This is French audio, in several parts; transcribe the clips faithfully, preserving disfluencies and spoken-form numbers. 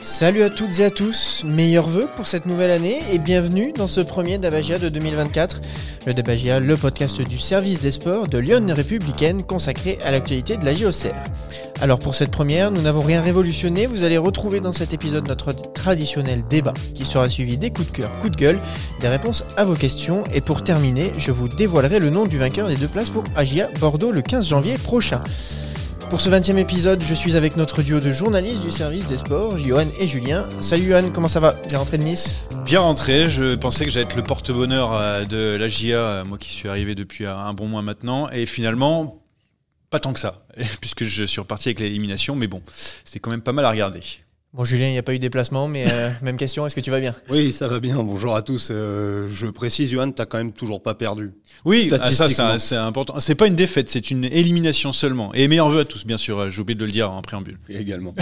Salut à toutes et à tous, meilleurs vœux pour cette nouvelle année et bienvenue dans ce premier Déb'A J A de deux mille vingt-quatre. Le Déb'A J A, le podcast du service des sports de Lyon Républicaine consacré à l'actualité de la GEOC'R. Alors pour cette première, nous n'avons rien révolutionné, vous allez retrouver dans cet épisode notre traditionnel débat qui sera suivi des coups de cœur, coups de gueule, des réponses à vos questions et pour terminer, je vous dévoilerai le nom du vainqueur des deux places pour A J A Bordeaux le quinze janvier prochain. Pour ce vingtième épisode, je suis avec notre duo de journalistes du service des sports, Johan et Julien. Salut Johan, comment ça va ? Bien rentré de Nice ? Bien rentré, je pensais que j'allais être le porte-bonheur de la J A, moi qui suis arrivé depuis un bon mois maintenant, et finalement, pas tant que ça, puisque je suis reparti avec l'élimination, mais bon, c'était quand même pas mal à regarder. Bon Julien, il n'y a pas eu de déplacement, mais euh, même question, est-ce que tu vas bien ? Oui, ça va bien, bonjour à tous. Euh, je précise, Johan, t'as quand même toujours pas perdu. Oui, ah, ça c'est, c'est important. C'est pas une défaite, c'est une élimination seulement. Et meilleurs vœux à tous, bien sûr, j'ai oublié de le dire en préambule. Et également.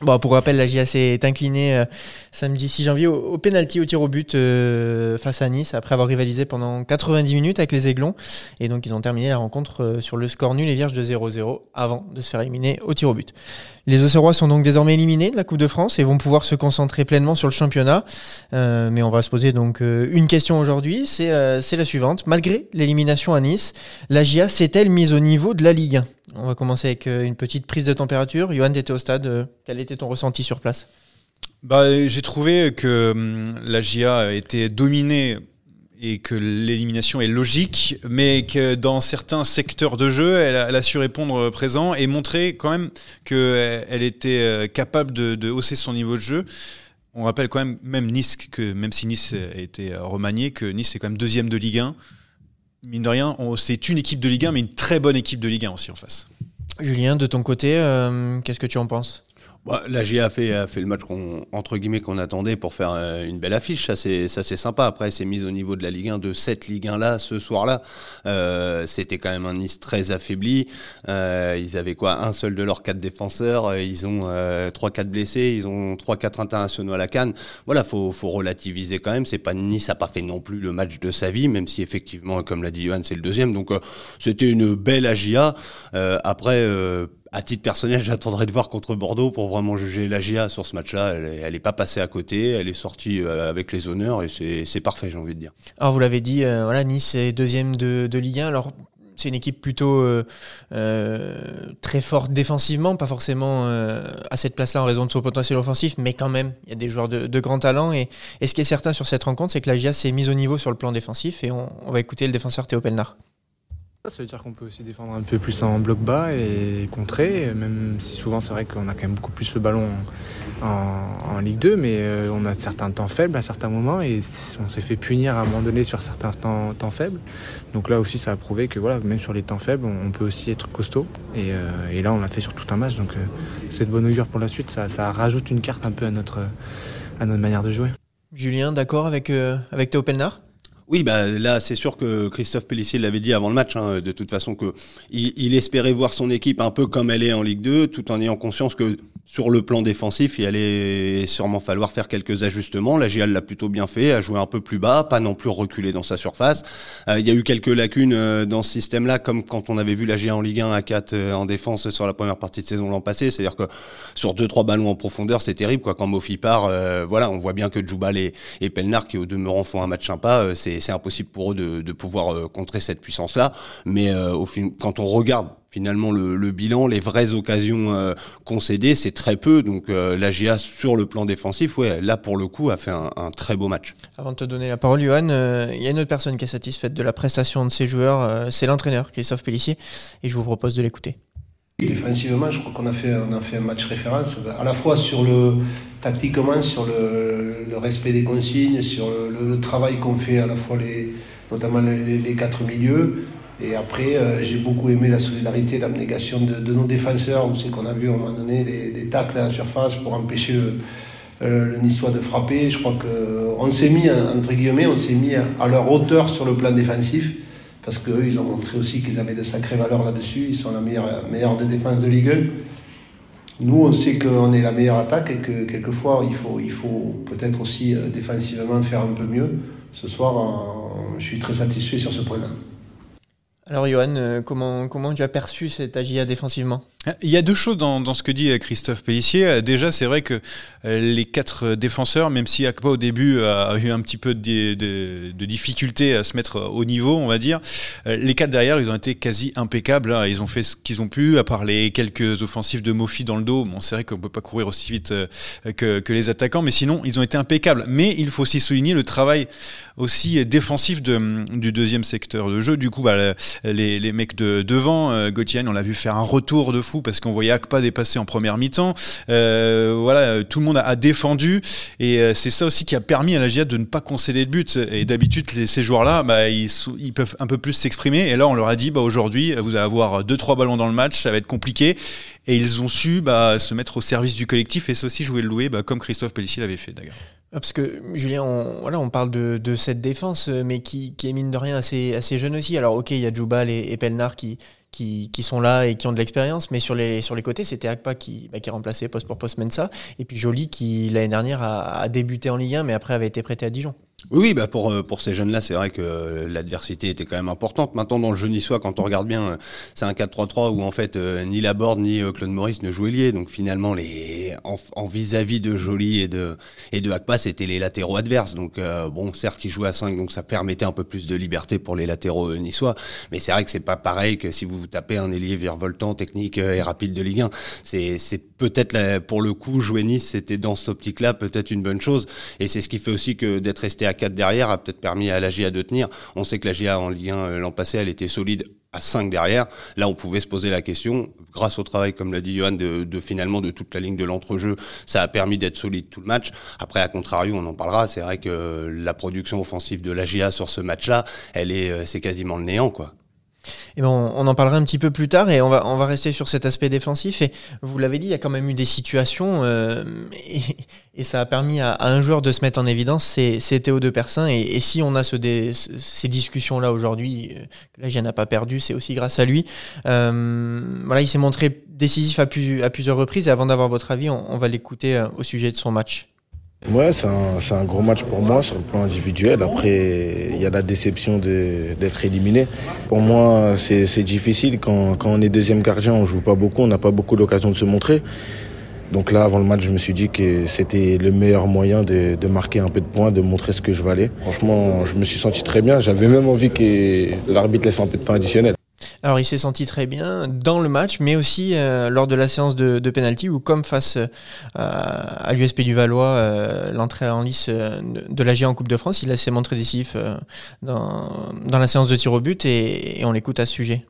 Bon, pour rappel, la J A s'est inclinée euh, samedi six janvier au, au pénalty, au tir au but euh, face à Nice, après avoir rivalisé pendant quatre-vingt-dix minutes avec les Aiglons. Et donc, ils ont terminé la rencontre euh, sur le score nul et vierge de zéro zéro avant de se faire éliminer au tir au but. Les Auxerrois sont donc désormais éliminés de la Coupe de France et vont pouvoir se concentrer pleinement sur le championnat. Euh, mais on va se poser donc euh, une question aujourd'hui, c'est, euh, c'est la suivante. Malgré l'élimination à Nice, la J A s'est-elle mise au niveau de la Ligue un ? On va commencer avec une petite prise de température. Johan, tu étais au stade. Quel était ton ressenti sur place ? Bah, j'ai trouvé que hum, la J A était dominée et que l'élimination est logique, mais que dans certains secteurs de jeu, elle a, elle a su répondre présent et montrer quand même qu'elle était capable de, de hausser son niveau de jeu. On rappelle quand même, même Nice, que même si Nice a été remaniée, que Nice est quand même deuxième de Ligue un. Mine de rien, on, c'est une équipe de Ligue un, mais une très bonne équipe de Ligue un aussi en face. Julien, de ton côté, euh, qu'est-ce que tu en penses ? Bah, la J A a fait, a fait le match qu'on, entre guillemets, qu'on attendait pour faire euh, une belle affiche, ça c'est, ça c'est sympa. Après, elle s'est mise au niveau de la Ligue un, de cette Ligue un là, ce soir-là. Euh, c'était quand même un Nice très affaibli. Euh, ils avaient quoi, un seul de leurs quatre défenseurs, ils ont euh, trois quatre blessés, ils ont trois quatre internationaux à la CAN. Voilà, faut, faut relativiser quand même. C'est pas Nice a pas fait non plus le match de sa vie, même si effectivement, comme l'a dit Johan, c'est le deuxième. Donc euh, c'était une belle J A. Euh, après... Euh, À titre personnel, j'attendrai de voir contre Bordeaux pour vraiment juger la J A sur ce match-là. Elle n'est pas passée à côté, elle est sortie avec les honneurs et c'est, c'est parfait, j'ai envie de dire. Alors vous l'avez dit, euh, voilà, Nice est deuxième de, de Ligue un. Alors c'est une équipe plutôt euh, euh, très forte défensivement, pas forcément euh, à cette place-là en raison de son potentiel offensif, mais quand même, il y a des joueurs de, de grand talent. Et, et ce qui est certain sur cette rencontre, c'est que la J A s'est mise au niveau sur le plan défensif et on, on va écouter le défenseur Théo Pelnard. Ça veut dire qu'on peut aussi défendre un peu plus en bloc bas et contrer, même si souvent c'est vrai qu'on a quand même beaucoup plus le ballon en, en Ligue deux, mais on a certains temps faibles à certains moments et on s'est fait punir à un moment donné sur certains temps, temps faibles. Donc là aussi ça a prouvé que voilà, même sur les temps faibles, on peut aussi être costaud et, euh, et là on l'a fait sur tout un match, donc euh, c'est de bonne augure pour la suite, ça, ça rajoute une carte un peu à notre, à notre manière de jouer. Julien, d'accord avec, euh, avec Théo Pelnard ? Oui, bah là, c'est sûr que Christophe Pellissier l'avait dit avant le match, hein, de toute façon, que il, il espérait voir son équipe un peu comme elle est en Ligue deux, tout en ayant conscience que sur le plan défensif, il allait sûrement falloir faire quelques ajustements. La J A l'a plutôt bien fait, a joué un peu plus bas, pas non plus reculé dans sa surface. Euh, il y a eu quelques lacunes euh, dans ce système-là, comme quand on avait vu la J A en Ligue un à quatre euh, en défense sur la première partie de saison l'an passé. C'est-à-dire que sur deux trois ballons en profondeur, c'est terrible, quoi. Quand Moffi part, euh, voilà, on voit bien que Jubal et, et Pelnard, qui au demeurant font un match sympa, euh, c'est c'est impossible pour eux de, de pouvoir euh, contrer cette puissance-là. Mais euh, au fin, quand on regarde finalement le, le bilan, les vraies occasions euh, concédées, c'est très peu. Donc euh, la J A sur le plan défensif, ouais, là pour le coup, a fait un, un très beau match. Avant de te donner la parole, Johan, il euh, y a une autre personne qui est satisfaite de la prestation de ses joueurs, euh, c'est l'entraîneur Christophe Pellissier, et je vous propose de l'écouter. Défensivement, je crois qu'on a fait, on a fait un match référence, à la fois sur le, tactiquement, sur le, le respect des consignes, sur le, le, le travail qu'on fait, à la fois les, notamment les, les quatre milieux. Et après, euh, j'ai beaucoup aimé la solidarité, l'abnégation de, de nos défenseurs, où c'est qu'on a vu à un moment donné des, des tacles à la surface pour empêcher le, le, le Niçois de frapper. Je crois qu'on s'est mis, entre guillemets, on s'est mis à leur hauteur sur le plan défensif. Parce qu'eux, ils ont montré aussi qu'ils avaient de sacrées valeurs là-dessus. Ils sont la meilleure, meilleure de défense de Ligue un. Nous, on sait qu'on est la meilleure attaque et que quelquefois, il faut, il faut peut-être aussi euh, défensivement faire un peu mieux. Ce soir, euh, je suis très satisfait sur ce point-là. Alors, Johan, euh, comment, comment tu as perçu cette A J A défensivement ? Il y a deux choses dans, dans ce que dit Christophe Pellissier. Déjà, c'est vrai que les quatre défenseurs, même si Akpa au début a eu un petit peu de, de, de difficulté à se mettre au niveau, on va dire, les quatre derrière, ils ont été quasi impeccables. Ils ont fait ce qu'ils ont pu, à part les quelques offensives de Moffi dans le dos. Bon, c'est vrai qu'on ne peut pas courir aussi vite que, que les attaquants, mais sinon, ils ont été impeccables. Mais il faut aussi souligner le travail aussi défensif de, du deuxième secteur de jeu. Du coup, bah, les, les mecs de devant, Gauthier, on l'a vu faire un retour de fou parce qu'on voyait Akpa dépasser en première mi-temps. Euh, voilà, tout le monde a, a défendu et c'est ça aussi qui a permis à la G I A de ne pas concéder de but. Et d'habitude, les, ces joueurs-là, bah, ils, ils peuvent un peu plus s'exprimer. Et là, on leur a dit, bah, aujourd'hui, vous allez avoir deux, trois ballons dans le match, ça va être compliqué. Et ils ont su bah, se mettre au service du collectif et ça aussi, je voulais le louer, bah, comme Christophe Pellissier l'avait fait d'ailleurs. Parce que Julien, on, voilà, on parle de, de cette défense, mais qui, qui est mine de rien assez, assez jeune aussi. Alors ok, il y a Jubal et, et Pelnard qui, qui, qui sont là et qui ont de l'expérience, mais sur les, sur les côtés, c'était Akpa qui, bah, qui remplaçait poste pour poste Mensah, et puis Joly qui l'année dernière a, a débuté en Ligue un, mais après avait été prêté à Dijon. Oui, bah pour pour ces jeunes-là, c'est vrai que l'adversité était quand même importante. Maintenant, dans le jeu niçois, quand on regarde bien, c'est un quatre trois trois où en fait ni Laborde ni Claude Maurice ne jouaient liés. Donc finalement, les en, en vis-à-vis de Joly et de et de Akpa, c'était les latéraux adverses. Donc euh, bon, certes, ils jouaient à cinq, donc ça permettait un peu plus de liberté pour les latéraux niçois. Mais c'est vrai que c'est pas pareil que si vous vous tapez un ailier virevoltant, technique et rapide de Ligue un. C'est c'est peut-être la, pour le coup jouer Nice, c'était dans cette optique-là peut-être une bonne chose. Et c'est ce qui fait aussi que d'être resté à quatre derrière a peut-être permis à la G I A de tenir. On sait que la G I A en Ligue un l'an passé, elle était solide à cinq derrière. Là, on pouvait se poser la question, grâce au travail, comme l'a dit Johan, de, de finalement de toute la ligne de l'entrejeu, ça a permis d'être solide tout le match. Après, à contrario, on en parlera. C'est vrai que la production offensive de la G I A sur ce match-là, elle est, c'est quasiment le néant, quoi. Eh ben on, on en parlera un petit peu plus tard et on va, on va rester sur cet aspect défensif. Et vous l'avez dit, il y a quand même eu des situations euh, et, et ça a permis à, à un joueur de se mettre en évidence, c'est, c'est Théo De Percin. Et, et si on a ce dé, ces discussions-là aujourd'hui, que la G I A n'a pas perdu, c'est aussi grâce à lui. Euh, voilà, il s'est montré décisif à, plus, à plusieurs reprises et avant d'avoir votre avis, on, on va l'écouter au sujet de son match. Ouais, c'est un, c'est un gros match pour moi sur le plan individuel. Après, il y a la déception de, d'être éliminé. Pour moi, c'est, c'est difficile. Quand, quand on est deuxième gardien, on joue pas beaucoup, on n'a pas beaucoup d'occasion de se montrer. Donc là, avant le match, je me suis dit que c'était le meilleur moyen de, de marquer un peu de points, de montrer ce que je valais. Franchement, je me suis senti très bien. J'avais même envie que l'arbitre laisse un peu de temps additionnel. Alors il s'est senti très bien dans le match, mais aussi euh, lors de la séance de, de pénalty où comme face euh, à l'U S P du Valois, euh, l'entrée en lice euh, de la G A en Coupe de France, il s'est montré décisif euh, dans, dans la séance de tir au but et, et on l'écoute à ce sujet.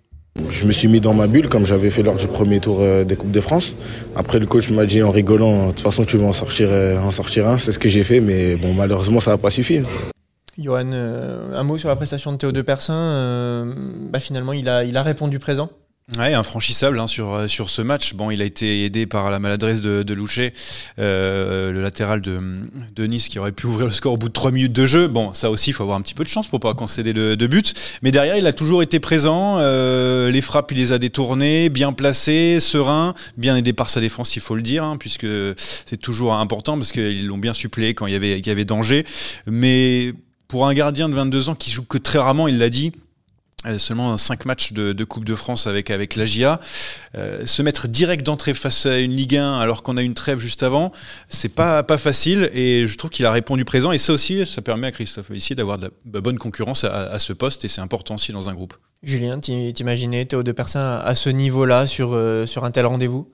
Je me suis mis dans ma bulle comme j'avais fait lors du premier tour euh, des Coupes de France. Après le coach m'a dit en rigolant, de toute façon tu vas en sortir, euh, en sortir un, c'est ce que j'ai fait, mais bon malheureusement ça n'a pas suffi. Johan, euh, un mot sur la prestation de Théo De Percin. Euh, bah finalement, il a, il a répondu présent. Ouais, infranchissable hein, sur sur ce match. Bon, il a été aidé par la maladresse de, de Luché, euh, le latéral de, de Nice qui aurait pu ouvrir le score au bout de trois minutes de jeu. Bon, ça aussi, il faut avoir un petit peu de chance pour pas concéder de, de but. Mais derrière, il a toujours été présent. Euh, les frappes, il les a détournées, bien placées, serein, bien aidé par sa défense, il faut le dire, hein, puisque c'est toujours important parce qu'ils l'ont bien suppléé quand il y avait il y avait danger. Mais pour un gardien de vingt-deux ans qui joue que très rarement, il l'a dit, seulement cinq matchs de, de Coupe de France avec, avec la G I A, euh, se mettre direct d'entrée face à une Ligue un alors qu'on a une trêve juste avant, c'est pas, pas facile et je trouve qu'il a répondu présent et ça aussi, ça permet à Christophe Pellissier d'avoir de la, de la bonne concurrence à, à ce poste et c'est important aussi dans un groupe. Julien, t'imaginais Théo De Percin à ce niveau-là sur, euh, sur un tel rendez-vous ?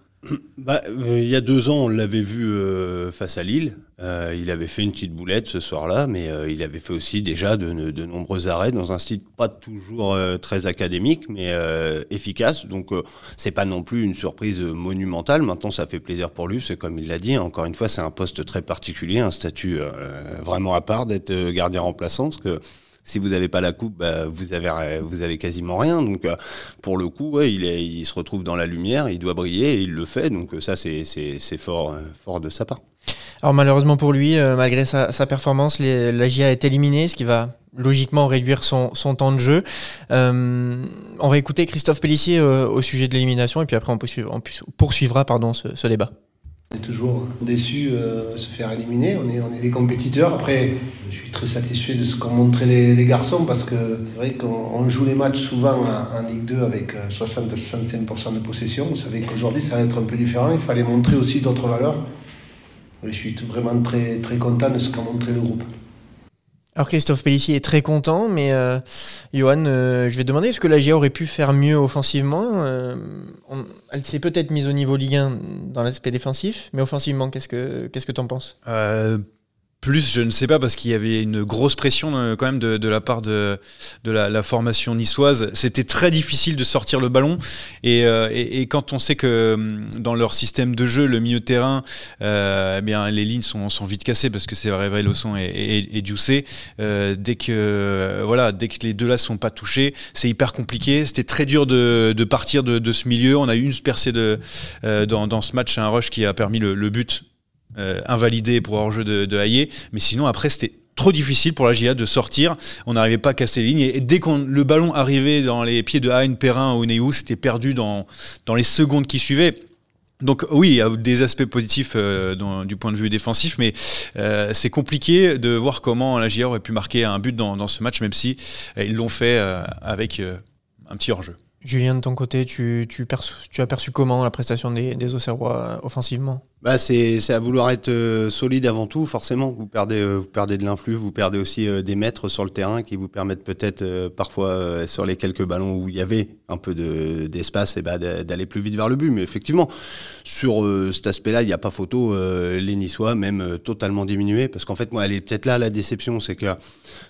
Bah, euh, il y a deux ans, on l'avait vu euh, face à Lille. Euh, il avait fait une petite boulette ce soir-là, mais euh, il avait fait aussi déjà de, de nombreux arrêts dans un style pas toujours euh, très académique, mais euh, efficace. Donc, euh, c'est pas non plus une surprise monumentale. Maintenant, ça fait plaisir pour lui. C'est comme il l'a dit. Encore une fois, c'est un poste très particulier, un statut euh, vraiment à part d'être gardien remplaçant, parce que si vous n'avez pas la coupe, bah, vous avez vous avez quasiment rien. Donc euh, pour le coup, ouais, il est, il se retrouve dans la lumière, il doit briller et il le fait. Donc ça, c'est c'est c'est fort euh, fort de sa part. Alors malheureusement pour lui, euh, malgré sa, sa performance, les, la G I A est éliminée, ce qui va logiquement réduire son son temps de jeu. Euh, on va écouter Christophe Pellissier euh, au sujet de l'élimination et puis après on poursuivra, on poursuivra pardon ce, ce débat. On est toujours déçu euh, de se faire éliminer, on est, on est des compétiteurs. Après, je suis très satisfait de ce qu'ont montré les, les garçons, parce que c'est vrai qu'on joue les matchs souvent en, en Ligue deux avec soixante à soixante-cinq pour cent de possession. On savait qu'aujourd'hui ça allait être un peu différent, il fallait montrer aussi d'autres valeurs. Et je suis vraiment très, très content de ce qu'a montré le groupe. Alors Christophe Pellissier est très content, mais euh, Johan, euh, je vais te demander, est-ce que la G E O C'R aurait pu faire mieux offensivement euh, on, elle s'est peut-être mise au niveau Ligue un dans l'aspect défensif, mais offensivement, qu'est-ce que qu'est-ce que t'en penses? euh, Plus, je ne sais pas, parce qu'il y avait une grosse pression euh, quand même de, de la part de, de la, la formation niçoise. C'était très difficile de sortir le ballon, et, euh, et, et quand on sait que dans leur système de jeu, le milieu de terrain, euh, eh bien, les lignes sont, sont vite cassées, parce que c'est Raveloson et, et, et Jussé. Euh, dès, que, voilà, dès que les deux-là ne sont pas touchés, c'est hyper compliqué. C'était très dur de, de partir de, de ce milieu. On a eu une percée de, euh, dans, dans ce match, un rush qui a permis le, le but Euh, invalidé pour hors-jeu de, de Ayé, mais sinon après c'était trop difficile pour la J A de sortir, on n'arrivait pas à casser les lignes, et, et dès que le ballon arrivait dans les pieds de Gaëtan Perrin ou Néou, c'était perdu dans, dans les secondes qui suivaient. Donc oui, il y a des aspects positifs euh, dans, du point de vue défensif, mais euh, c'est compliqué de voir comment la J A aurait pu marquer un but dans, dans ce match, même si euh, ils l'ont fait euh, avec euh, un petit hors-jeu. Julien, de ton côté, tu, tu, perçu, tu as perçu comment la prestation des, des Auxerrois offensivement ? Bah c'est, c'est à vouloir être euh, solide avant tout, forcément. Vous perdez, euh, vous perdez de l'influx, vous perdez aussi euh, des mètres sur le terrain qui vous permettent peut-être euh, parfois, euh, sur les quelques ballons où il y avait un peu de, d'espace, et bah, d'aller plus vite vers le but. Mais effectivement, sur euh, cet aspect-là, il n'y a pas photo. Euh, les Niçois, même euh, totalement diminués, parce qu'en fait, moi, elle est peut-être là la déception. C'est que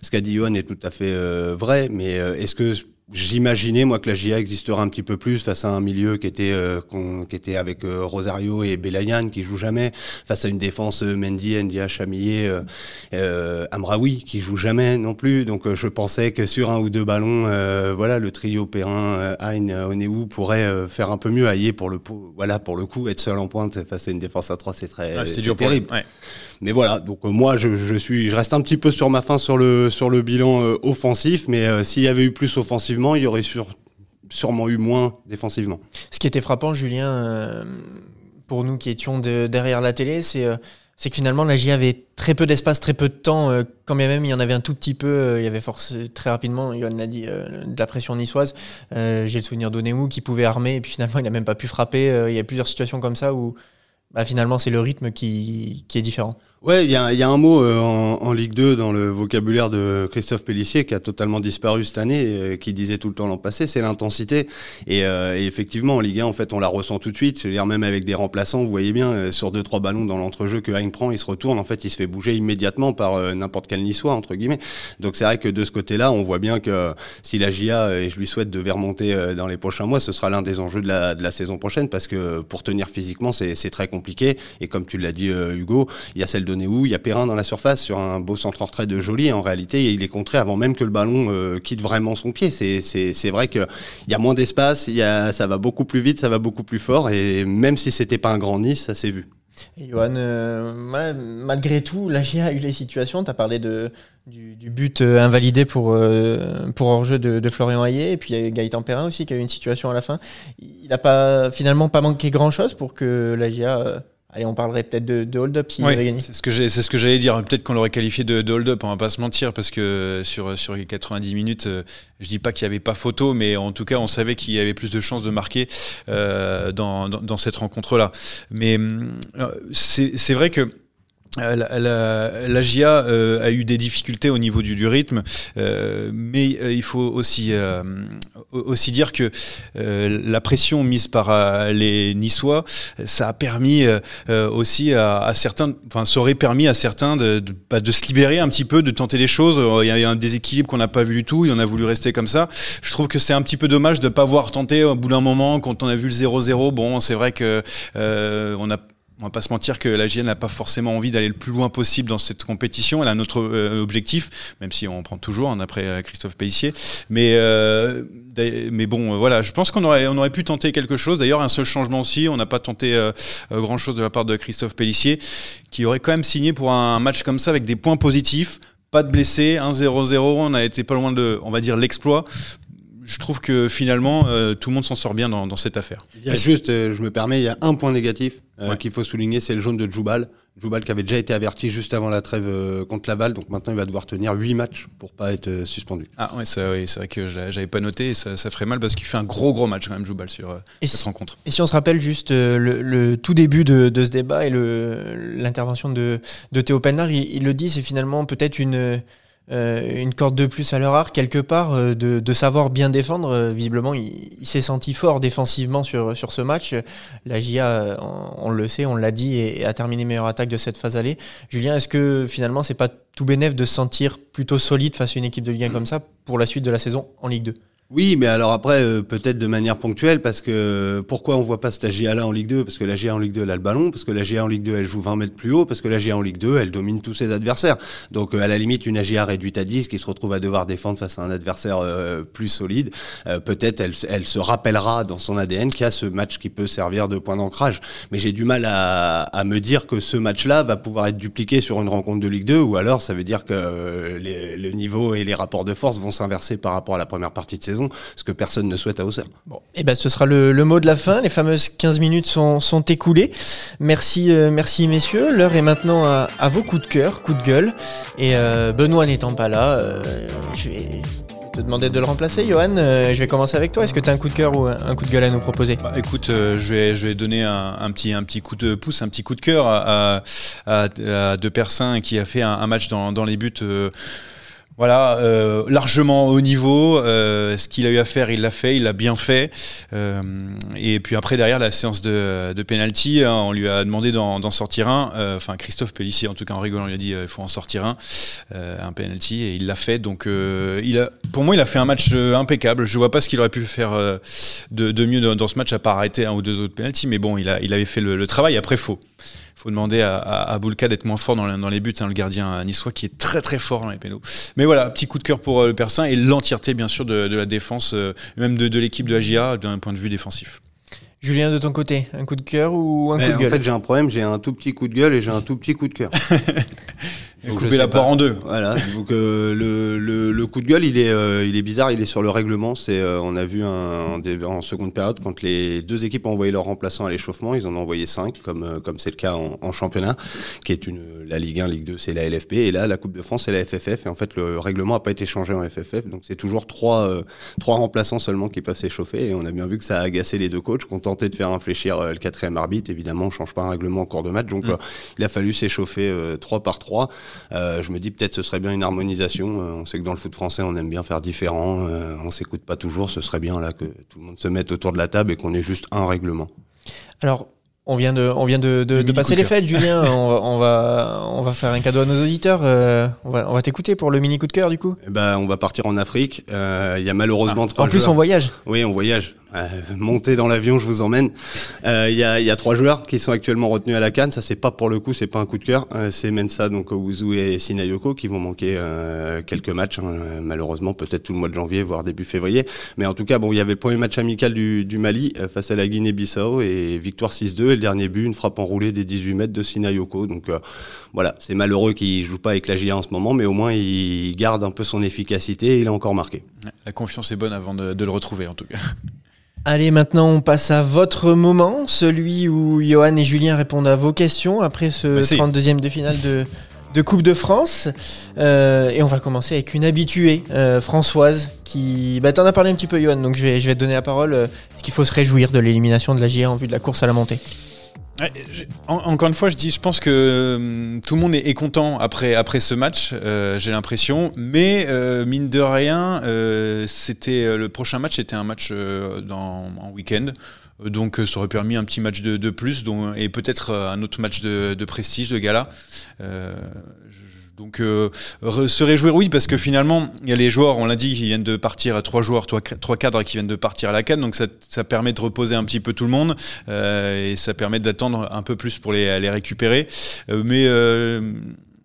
ce qu'a dit Johan est tout à fait euh, vrai, mais euh, est-ce que... J'imaginais, moi, que la J A existera un petit peu plus face à un milieu qui était euh, qu'on, qui était avec euh, Rosario et Belayan, qui joue jamais, face à une défense euh, Mendy, N'Dia, Chamillé, euh, euh, Amraoui, qui joue jamais non plus. Donc euh, je pensais que sur un ou deux ballons, euh, voilà, le trio Perrin, Hein, Onéou pourrait euh, faire un peu mieux. Ayé, pour le po- voilà, pour le coup, être seul en pointe face à une défense à trois, c'est très, ah, c'est dur, terrible. Ouais. Mais voilà, donc euh, moi, je, je suis, je reste un petit peu sur ma faim sur le sur le bilan euh, offensif, mais euh, s'il y avait eu plus offensif, il y aurait sur, sûrement eu moins défensivement. Ce qui était frappant, Julien, euh, pour nous qui étions de, derrière la télé, c'est, euh, c'est que finalement la J A avait très peu d'espace, très peu de temps. Euh, quand bien même il y en avait un tout petit peu, euh, il y avait forcément très rapidement, Johan l'a dit, euh, de la pression niçoise. Euh, j'ai le souvenir d'Onéou qui pouvait armer, et puis finalement il n'a même pas pu frapper. Euh, il y a plusieurs situations comme ça où bah, finalement c'est le rythme qui, qui est différent. Ouais, il y a, y a un mot euh, en, en Ligue deux dans le vocabulaire de Christophe Pellissier qui a totalement disparu cette année, euh, qui disait tout le temps l'an passé, c'est l'intensité. Et, euh, et effectivement, en Ligue un, en fait, on la ressent tout de suite. C'est-à-dire même avec des remplaçants, vous voyez bien, euh, sur deux trois ballons dans l'entrejeu que Hein prend, il se retourne. En fait, il se fait bouger immédiatement par euh, n'importe quel Niçois, entre guillemets. Donc c'est vrai que de ce côté-là, on voit bien que euh, si la J A, euh, et je lui souhaite, devait remonter euh, dans les prochains mois, ce sera l'un des enjeux de la, de la saison prochaine, parce que pour tenir physiquement, c'est, c'est très compliqué. Et comme tu l'as dit, euh, Hugo, il y a celle de Néou, il y a Perrin dans la surface sur un beau centre en retrait de Joly, en réalité il est contré avant même que le ballon euh, quitte vraiment son pied. C'est, c'est, c'est vrai qu'il y a moins d'espace, y a, ça va beaucoup plus vite, ça va beaucoup plus fort, et même si c'était pas un grand Nice, ça s'est vu. Et Johan, euh, malgré tout, la J A a eu les situations. Tu as parlé de, du, du but euh, invalidé pour, euh, pour hors-jeu de, de Florian Ayé, et puis il y a Gaëtan Perrin aussi qui a eu une situation à la fin. Il n'a pas, finalement pas manqué grand-chose pour que la J A... Euh, Allez, on parlerait peut-être de, de hold-up s'il avait gagné. C'est ce que j'ai, c'est ce que j'allais dire. Peut-être qu'on l'aurait qualifié de, de hold-up, on va pas se mentir, parce que sur, sur les quatre-vingt-dix minutes, je dis pas qu'il y avait pas photo, mais en tout cas, on savait qu'il y avait plus de chances de marquer euh, dans, dans, dans cette rencontre-là. Mais c'est, c'est vrai que la, la, la J A euh, a eu des difficultés au niveau du, du rythme, euh, mais euh, il faut aussi, euh, aussi dire que euh, la pression mise par euh, les Niçois, ça a permis euh, aussi à, à certains, enfin, ça aurait permis à certains de, de, bah, de se libérer un petit peu, de tenter des choses. Il y a eu un déséquilibre qu'on n'a pas vu du tout, et on a voulu rester comme ça. Je trouve que c'est un petit peu dommage de ne pas avoir tenté au bout d'un moment, quand on a vu le zéro zéro. Bon, c'est vrai que euh, on a On va pas se mentir que la J A n'a pas forcément envie d'aller le plus loin possible dans cette compétition. Elle a un autre euh, objectif, même si on prend toujours, hein, après Christophe Pellissier. Mais, euh, mais bon, euh, voilà, je pense qu'on aurait, on aurait pu tenter quelque chose. D'ailleurs, un seul changement aussi, on n'a pas tenté euh, grand-chose de la part de Christophe Pellissier, qui aurait quand même signé pour un match comme ça avec des points positifs, pas de blessés, un zéro zéro. On a été pas loin de, on va dire, l'exploit. Je trouve que finalement, euh, tout le monde s'en sort bien dans, dans cette affaire. Il y a juste, euh, je me permets, il y a un point négatif. euh, ouais. qu'il faut souligner, c'est le jaune de Jubal. Jubal qui avait déjà été averti juste avant la trêve euh, contre Laval, donc maintenant il va devoir tenir huit matchs pour pas être euh, suspendu. Ah ouais, ça, oui, c'est vrai que je j'avais pas noté, et ça, ça ferait mal parce qu'il fait un gros gros match quand même Jubal sur euh, cette si, rencontre. Et si on se rappelle juste euh, le, le tout début de, de ce débat et le, l'intervention de, de Théo Pelnard, il, il le dit, c'est finalement peut-être une... Euh, une corde de plus à leur arc quelque part, euh, de, de savoir bien défendre. Euh, visiblement il, il s'est senti fort défensivement sur, sur ce match. La J A, on, on le sait, on l'a dit, et, et a terminé meilleure attaque de cette phase aller. Julien, est-ce que finalement c'est pas tout bénef de se sentir plutôt solide face à une équipe de Ligue un comme ça pour la suite de la saison en Ligue deux? Oui, mais alors après, euh, peut-être de manière ponctuelle, parce que euh, pourquoi on voit pas cette J A-là en Ligue deux? Parce que la J A en Ligue deux, elle a le ballon, parce que la J A en Ligue deux, elle joue vingt mètres plus haut, parce que la J A en Ligue deux, elle domine tous ses adversaires. Donc euh, à la limite, une J A réduite à dix qui se retrouve à devoir défendre face à un adversaire euh, plus solide, euh, peut-être elle, elle se rappellera dans son A D N qu'il y a ce match qui peut servir de point d'ancrage. Mais j'ai du mal à, à me dire que ce match-là va pouvoir être dupliqué sur une rencontre de Ligue deux, ou alors ça veut dire que euh, les, le niveau et les rapports de force vont s'inverser par rapport à la première partie de saison. Ce que personne ne souhaite à Auxerre. Bon. Et ben, ce sera le, le mot de la fin. Les fameuses quinze minutes sont, sont écoulées. Merci, euh, merci messieurs. L'heure est maintenant à, à vos coups de cœur, coups de gueule. Et euh, Benoît n'étant pas là, euh, je vais te demander de le remplacer, Johan. Euh, je vais commencer avec toi. Est-ce que tu as un coup de cœur ou un, un coup de gueule à nous proposer? Bah, écoute, euh, je, vais, je vais donner un, un, petit, un petit coup de pouce, un petit coup de cœur à, à, à De Percin qui a fait un, un match dans, dans les buts. Euh, Voilà, euh, largement au niveau. Euh, ce qu'il a eu à faire, il l'a fait, il l'a bien fait. Euh, et puis après, derrière la séance de, de penalty, hein, on lui a demandé d'en, d'en sortir un. Enfin, euh, Christophe Pellissier, en tout cas en rigolant, lui a dit euh, il faut en sortir un, euh, un penalty, et il l'a fait. Donc, euh, il a, pour moi, il a fait un match euh, impeccable. Je vois pas ce qu'il aurait pu faire euh, de, de mieux dans, dans ce match à part arrêter un ou deux autres penalty, mais bon, il a, il avait fait le, le travail. Après, faux. Faut demander à, à, à Boulka d'être moins fort dans, la, dans les buts, hein, le gardien niçois qui est très très fort dans les pénaux. Mais voilà, petit coup de cœur pour euh, le Percin et l'entièreté bien sûr de, de la défense, euh, même de, de l'équipe de A J A d'un point de vue défensif. Julien, de ton côté, un coup de cœur ou un Mais coup de gueule? En fait, j'ai un problème, j'ai un tout petit coup de gueule et j'ai un tout petit coup de cœur. Couper la part en deux. Voilà. Donc euh, le, le le coup de gueule, il est euh, il est bizarre, il est sur le règlement. C'est euh, on a vu un, en, dé- en seconde période quand les deux équipes ont envoyé leurs remplaçants à l'échauffement, ils en ont envoyé cinq, comme euh, comme c'est le cas en, en championnat, qui est une la Ligue un, Ligue deux, c'est la L F P, et là la Coupe de France c'est la F F F. Et en fait le règlement a pas été changé en F F F, donc c'est toujours trois euh, trois remplaçants seulement qui peuvent s'échauffer. Et on a bien vu que ça a agacé les deux coachs, qui ont tenté de faire infléchir euh, le quatrième arbitre. Évidemment, on change pas un règlement en cours de match, donc mmh. euh, il a fallu s'échauffer euh, trois par trois. Euh, je me dis peut-être ce serait bien une harmonisation. Euh, on sait que dans le foot français on aime bien faire différent, euh, on s'écoute pas toujours. Ce serait bien là que tout le monde se mette autour de la table et qu'on ait juste un règlement. Alors on vient de, on vient de, de, de passer les fêtes, Julien. on, va, on, va, on va faire un cadeau à nos auditeurs. Euh, on, va, on va t'écouter pour le mini coup de cœur, du coup. Eh ben, on va partir en Afrique. Il euh, y a malheureusement ah, trois joueurs. En plus, joueurs. On voyage. Oui, on voyage. Euh, montez dans l'avion, je vous emmène. Il euh, y, a, y a trois joueurs qui sont actuellement retenus à la C A N. Ça, c'est pas pour le coup, c'est pas un coup de cœur. Euh, c'est Mensah, donc Ouzou et Sinayoko qui vont manquer euh, quelques matchs, hein, malheureusement, peut-être tout le mois de janvier, voire début février. Mais en tout cas, bon, il y avait le premier match amical du, du Mali euh, face à la Guinée-Bissau et victoire six deux. Le dernier but, une frappe enroulée des dix-huit mètres de Sinayoko. Donc euh, voilà, c'est malheureux qu'il joue pas avec la J A en ce moment, mais au moins il garde un peu son efficacité et il a encore marqué. La confiance est bonne avant de, de le retrouver en tout cas. Allez, maintenant on passe à votre moment, celui où Johan et Julien répondent à vos questions après ce Merci. trente-deuxième de finale de, de Coupe de France. Euh, et on va commencer avec une habituée, euh, Françoise, qui... Bah, t'en as parlé un petit peu, Johan, donc je vais, je vais te donner la parole. Est-ce qu'il faut se réjouir de l'élimination de la J A en vue de la course à la montée ? Encore une fois, je dis, je pense que tout le monde est content après après ce match. Euh, j'ai l'impression, mais euh, mine de rien, euh, c'était le prochain match, c'était un match euh, dans, en week-end. Donc ça aurait permis un petit match de, de plus, dont, et peut-être un autre match de, de prestige, de gala. Euh, Donc euh, se réjouir, oui, parce que finalement il y a les joueurs, on l'a dit, qui viennent de partir, trois joueurs, trois, trois cadres qui viennent de partir à la C A N, donc ça, ça permet de reposer un petit peu tout le monde euh, et ça permet d'attendre un peu plus pour les, les récupérer. Euh, mais euh,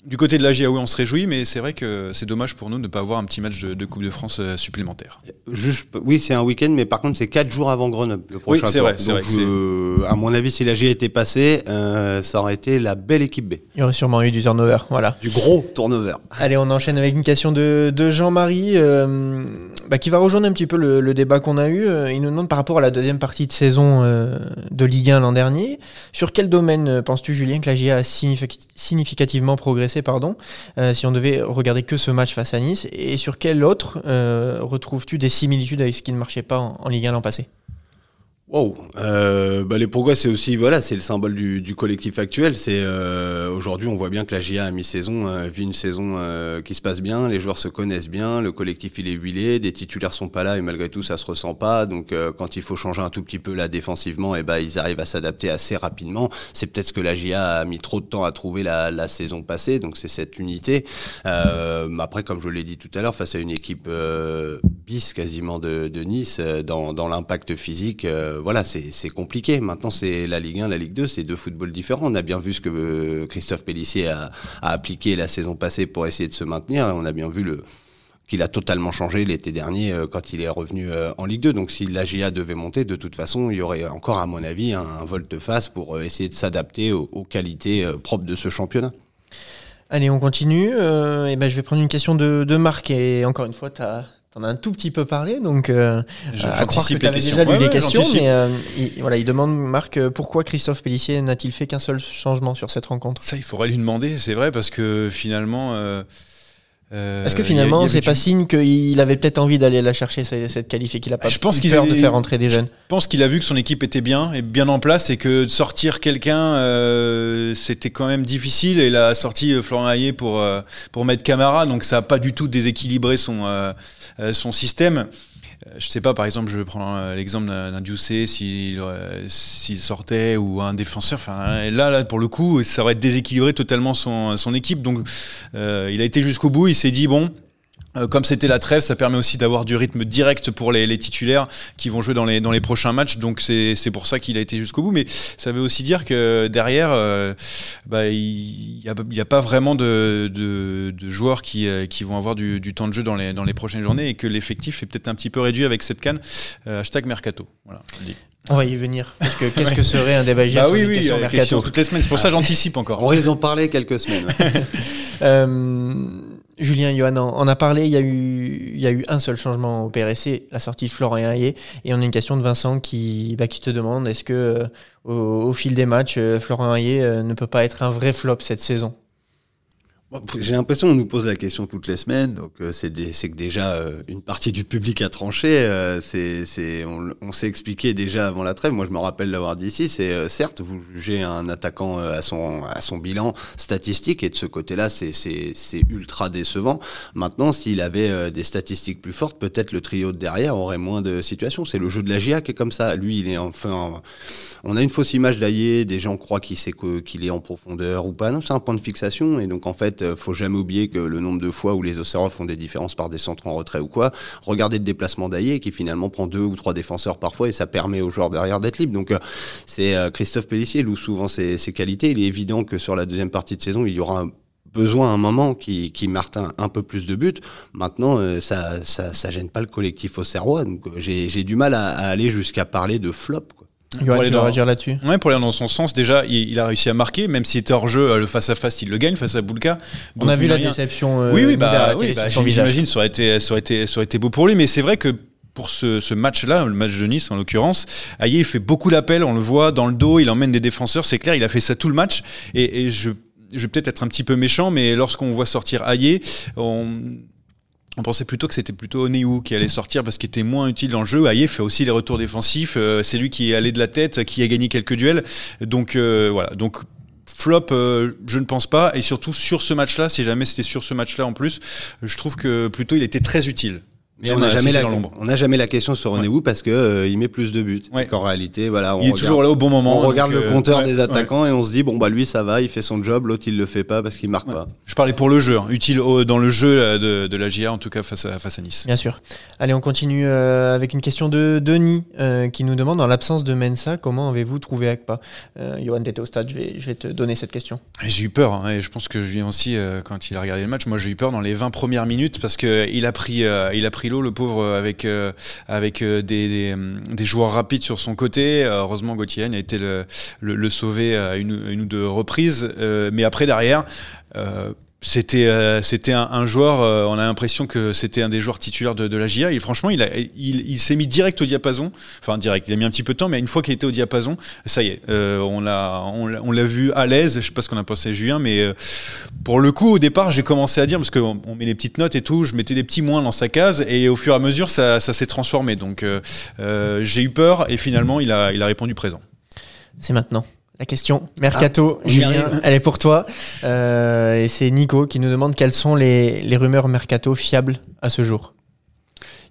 Du côté de l'A J A, oui, on se réjouit, mais c'est vrai que c'est dommage pour nous de ne pas avoir un petit match de, de Coupe de France supplémentaire. Juste, oui, c'est un week-end, mais par contre, c'est quatre jours avant Grenoble, le prochain. Oui, c'est vrai. C'est Donc, vrai euh, c'est... à mon avis, si l'A J A était passé, euh, ça aurait été la belle équipe B. Il y aurait sûrement eu du turnover, voilà. Du gros turnover. Allez, on enchaîne avec une question de, de Jean-Marie, euh, bah, qui va rejoindre un petit peu le, le débat qu'on a eu. Il nous demande par rapport à la deuxième partie de saison euh, de Ligue un l'an dernier, sur quel domaine penses-tu, Julien, que l'A J A a signific- significativement progressé, pardon, euh, si on devait regarder que ce match face à Nice, et sur quel autre euh, retrouves-tu des similitudes avec ce qui ne marchait pas en, en Ligue un l'an passé? Wow, euh, bah les progrès, c'est aussi voilà, c'est le symbole du, du collectif actuel. C'est euh, aujourd'hui, on voit bien que la J A à mi-saison euh, vit une saison euh, qui se passe bien, les joueurs se connaissent bien, le collectif il est huilé, des titulaires sont pas là et malgré tout ça se ressent pas. Donc euh, quand il faut changer un tout petit peu là défensivement, et ben bah, ils arrivent à s'adapter assez rapidement. C'est peut-être ce que la J A a mis trop de temps à trouver la, la saison passée. Donc c'est cette unité. Euh, après, comme je l'ai dit tout à l'heure, face à une équipe euh, bis quasiment de, de Nice, dans, dans l'impact physique. Euh, Voilà, c'est, c'est compliqué. Maintenant, c'est la Ligue un, la Ligue deux, c'est deux footballs différents. On a bien vu ce que Christophe Pellissier a, a appliqué la saison passée pour essayer de se maintenir. On a bien vu le, qu'il a totalement changé l'été dernier quand il est revenu en Ligue deux. Donc, si l'A J A devait monter, de toute façon, il y aurait encore, à mon avis, un volte-face pour essayer de s'adapter aux, aux qualités propres de ce championnat. Allez, on continue. Euh, et ben, je vais prendre une question de, de Marc. Et encore une fois, tu as... T'en as un tout petit peu parlé, donc euh, à croire que t'avais déjà lu ouais, les ouais, questions, j'anticipe. mais euh, il, voilà, il demande, Marc, pourquoi Christophe Pellissier n'a-t-il fait qu'un seul changement sur cette rencontre ? Ça, il faudrait lui demander, c'est vrai, parce que finalement... Euh, euh, Est-ce que finalement, y a, y c'est pas une... signe qu'il avait peut-être envie d'aller la chercher, cette qualif, et qu'il a pas je pense qu'il peur a... de faire rentrer des jeunes ? Je pense qu'il a vu que son équipe était bien, et bien en place, et que sortir quelqu'un, euh, c'était quand même difficile, et il a sorti Florian Ayé pour, euh, pour mettre Camara, donc ça n'a pas du tout déséquilibré son... Euh, son système. Je sais pas, par exemple, je prends l'exemple d'un Jussé, s'il, s'il sortait, ou un défenseur. Enfin, là, là, pour le coup, ça aurait déséquilibré totalement son, son équipe. Donc, euh, il a été jusqu'au bout. Il s'est dit, bon, euh, comme c'était la trêve, ça permet aussi d'avoir du rythme direct pour les, les titulaires qui vont jouer dans les, dans les prochains matchs. Donc, c'est, c'est pour ça qu'il a été jusqu'au bout. Mais ça veut aussi dire que derrière, euh, bah, il n'y a, a pas vraiment de, de, de joueurs qui, qui vont avoir du, du temps de jeu dans les, dans les prochaines journées, et que l'effectif est peut-être un petit peu réduit avec cette canne. Euh, hashtag Mercato. Voilà, je le dis. On va y venir. Parce que qu'est-ce que serait un Déb'A J A ? Bah oui, oui, question mercato. Question toutes les semaines. C'est pour ah. ça que j'anticipe encore. On risque d'en parler quelques semaines. euh, Julien, Johan, on a parlé. Il y a eu, il y a eu un seul changement au P R S C, la sortie de Florian Ayé. Et on a une question de Vincent qui, bah, qui te demande, est-ce que au, au fil des matchs, Florian Ayé ne peut pas être un vrai flop cette saison ? J'ai l'impression qu'on nous pose la question toutes les semaines, donc euh, c'est, des, c'est que déjà euh, une partie du public a tranché. Euh, c'est, c'est, on, on s'est expliqué déjà avant la trêve. Moi, je me rappelle l'avoir dit ici. C'est euh, certes, vous jugez un attaquant euh, à son à son bilan statistique, et de ce côté-là, c'est c'est c'est ultra décevant. Maintenant, s'il avait euh, des statistiques plus fortes, peut-être le trio de derrière aurait moins de situations. C'est le jeu de la J A qui est comme ça. Lui, il est enfin. On a une fausse image d'Ayé. Des gens croient qu'il sait que, qu'il est en profondeur ou pas. Non, c'est un point de fixation, et donc en fait. Faut jamais oublier que le nombre de fois où les Auxerrois font des différences par des centres en retrait ou quoi, regardez le déplacement d'Ayé qui finalement prend deux ou trois défenseurs parfois, et ça permet aux joueurs derrière d'être libres. Donc c'est Christophe Pellissier loue souvent ses, ses qualités. Il est évident que sur la deuxième partie de saison, il y aura un besoin à un moment qui, qui marque un, un peu plus de buts. Maintenant, euh, ça, ça, ça gêne pas le collectif Auxerrois. Donc j'ai, j'ai du mal à, à aller jusqu'à parler de flop, quoi. Il va réagir là-dessus. Ouais, pour aller dans son sens, déjà, il, il a réussi à marquer, même s'il était hors jeu, le face-à-face, il le gagne face à Boulka. On a vu la rien. déception. Euh, oui, oui, bah, oui bah, j'imagine, ça aurait été, ça aurait été, ça aurait été beau pour lui, mais c'est vrai que pour ce, ce match-là, le match de Nice en l'occurrence, Ayé, il fait beaucoup l'appel, on le voit dans le dos, il emmène des défenseurs, c'est clair, il a fait ça tout le match, et, et je, je vais peut-être être un petit peu méchant, mais lorsqu'on voit sortir Ayé, on... On pensait plutôt que c'était plutôt Oneihu qui allait sortir parce qu'il était moins utile dans le jeu. Ayé fait aussi les retours défensifs. Euh, c'est lui qui est allé de la tête, qui a gagné quelques duels. Donc euh, voilà. Donc flop, euh, je ne pense pas. Et surtout sur ce match-là, si jamais c'était sur ce match-là en plus, je trouve que plutôt il était très utile. Mais on n'a jamais, jamais la question sur René Wu ouais. parce que euh, il met plus de buts. Ouais. Qu'en réalité, voilà, on il est regarde, toujours là au bon moment. On regarde euh, le compteur ouais, des attaquants ouais. et on se dit bon bah lui ça va, il fait son job, l'autre il le fait pas parce qu'il marque ouais. pas. Je parlais pour le jeu, hein. utile au, dans le jeu de, de la J A en tout cas face à face à Nice. Bien sûr. Allez, on continue euh, avec une question de Denis euh, qui nous demande en l'absence de Mensah, comment avez-vous trouvé Akpa? euh, Johan, t'étais au stade, je vais je vais te donner cette question. Et j'ai eu peur hein, et je pense que Julien aussi euh, quand il a regardé le match, moi j'ai eu peur dans les vingt premières minutes parce que il a pris euh, il a pris le pauvre avec, euh, avec des, des, des joueurs rapides sur son côté. Heureusement, Gauthier a été le, le, le sauver à une, une ou deux reprises. Euh, mais après, derrière, euh, c'était, euh, c'était un, un joueur, euh, on a l'impression que c'était un des joueurs titulaires de, de la J A. Et franchement, il, a, il, il s'est mis direct au diapason. Enfin, direct, il a mis un petit peu de temps, mais une fois qu'il était au diapason, ça y est, euh, on, l'a, on, l'a, on l'a vu à l'aise. Je ne sais pas ce qu'on a pensé à Julien, mais euh, pour le coup, au départ, j'ai commencé à dire, parce qu'on on met les petites notes et tout, je mettais des petits moins dans sa case, et au fur et à mesure, ça, ça s'est transformé. Donc, euh, euh, j'ai eu peur, et finalement, il a, il a répondu présent. C'est maintenant. La question Mercato, ah, Julien, elle est pour toi. Euh, et c'est Nico qui nous demande quelles sont les, les rumeurs Mercato fiables à ce jour.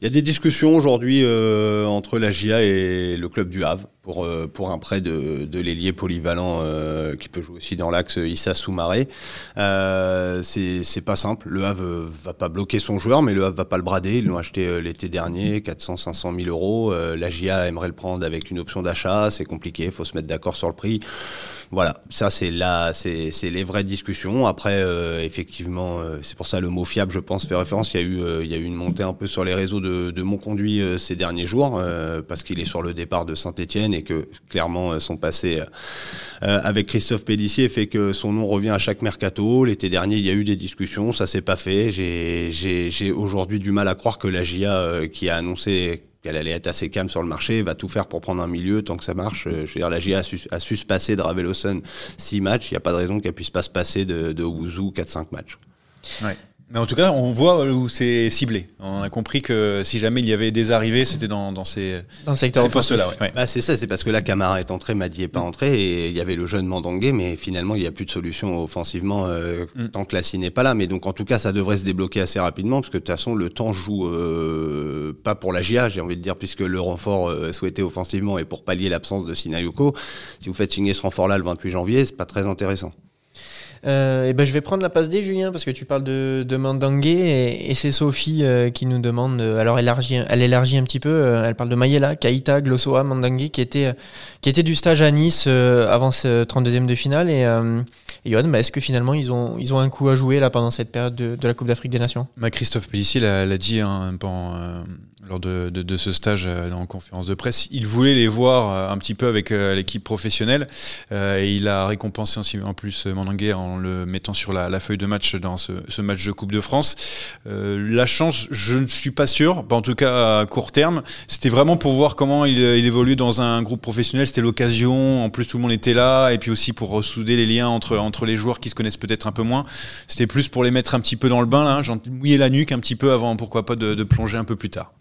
Il y a des discussions aujourd'hui euh, entre la J A et le club du Havre pour, euh, pour un prêt de, de l'ailier polyvalent euh, qui peut jouer aussi dans l'axe Issa Soumaré. Euh, c'est, c'est pas simple. Le Havre va pas bloquer son joueur, mais le Havre va pas le brader. Ils l'ont acheté euh, l'été dernier, quatre cents à cinq cent mille euros. Euh, la J A aimerait le prendre avec une option d'achat. C'est compliqué, il faut se mettre d'accord sur le prix. Voilà, ça c'est là, c'est, c'est les vraies discussions. Après, euh, effectivement, euh, c'est pour ça le mot fiable, je pense, fait référence. Il y a eu, euh, il y a eu une montée un peu sur les réseaux de, de Monconduit euh, ces derniers jours, euh, parce qu'il est sur le départ de Saint-Etienne et que clairement son passé euh, avec Christophe Pellissier fait que son nom revient à chaque mercato. L'été dernier, il y a eu des discussions, ça s'est pas fait. J'ai, j'ai, j'ai aujourd'hui du mal à croire que la J A euh, qui a annoncé qu'elle allait être assez calme sur le marché, va tout faire pour prendre un milieu tant que ça marche. Je veux dire, la J A a su, a su se passer de Raveloson six matchs, il n'y a pas de raison qu'elle puisse pas se passer de, de Ouzou quatre à cinq matchs. Ouais. Mais en tout cas, on voit où c'est ciblé. On a compris que si jamais il y avait des arrivées, c'était dans, dans ces, dans le secteur ces postes-là. Ouais. Ouais. Bah c'est ça, c'est parce que là, Camara est entré, Madi n'est pas entré, et il y avait le jeune Mandangué, mais finalement, il n'y a plus de solution offensivement euh, mm. tant que Lassie n'est pas là. Mais donc, en tout cas, ça devrait se débloquer assez rapidement, parce que de toute façon, le temps joue euh, pas pour la J A, j'ai envie de dire, puisque le renfort euh, souhaité offensivement est pour pallier l'absence de Sinayoko. Si vous faites signer ce renfort-là le vingt-huit janvier, c'est pas très intéressant. Euh, et ben je vais prendre la passe D, Julien, parce que tu parles de, de Mandangué et, et c'est Sophie euh, qui nous demande. Euh, alors elle élargit, elle élargit un petit peu. Euh, elle parle de Mayela, Kaïta, Glossoa, Mandangué qui était euh, qui était du stage à Nice euh, avant ce trente-deuxième de finale. Et, euh, et Johan, bah, est-ce que finalement ils ont ils ont un coup à jouer là pendant cette période de, de la Coupe d'Afrique des Nations? Bah, Christophe Pellissier l'a, l'a dit hein, pendant, euh, lors de, de de ce stage euh, en conférence de presse. Il voulait les voir euh, un petit peu avec euh, l'équipe professionnelle euh, et il a récompensé en, en plus euh, Mandangué en le mettant sur la, la feuille de match dans ce, ce match de Coupe de France. Euh, la chance, je ne suis pas sûr, en tout cas à court terme. C'était vraiment pour voir comment il, il évolue dans un groupe professionnel. C'était l'occasion, en plus tout le monde était là, et puis aussi pour ressouder les liens entre, entre les joueurs qui se connaissent peut-être un peu moins. C'était plus pour les mettre un petit peu dans le bain, là, genre mouiller la nuque un petit peu avant, pourquoi pas, de, de plonger un peu plus tard.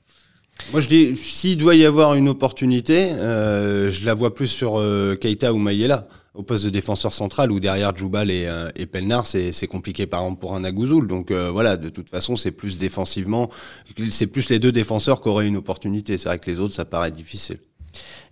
Moi, je dis, s'il doit y avoir une opportunité, euh, je la vois plus sur euh, Keita ou Mayela. Au poste de défenseur central ou derrière Jubal et, euh, et Pelnard, c'est, c'est compliqué par exemple pour un Agouzoul. Donc euh, voilà, de toute façon, c'est plus défensivement, c'est plus les deux défenseurs qui auraient une opportunité. C'est vrai que les autres, ça paraît difficile.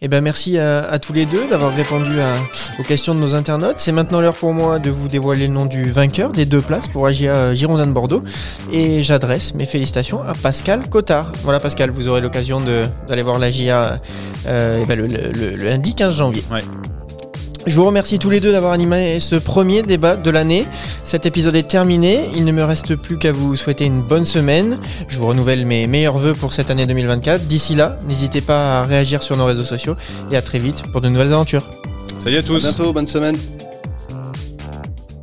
Eh ben merci à, à tous les deux d'avoir répondu à, aux questions de nos internautes. C'est maintenant l'heure pour moi de vous dévoiler le nom du vainqueur des deux places pour A J A Girondin de Bordeaux. Et j'adresse mes félicitations à Pascal Cotard. Voilà Pascal, vous aurez l'occasion de, d'aller voir l'A J A euh, eh ben le, le, le, le lundi quinze janvier. Ouais. Je vous remercie tous les deux d'avoir animé ce premier débat de l'année. Cet épisode est terminé. Il ne me reste plus qu'à vous souhaiter une bonne semaine. Je vous renouvelle mes meilleurs vœux pour cette année deux mille vingt-quatre. D'ici là, n'hésitez pas à réagir sur nos réseaux sociaux et à très vite pour de nouvelles aventures. Salut à tous. À bientôt, bonne semaine.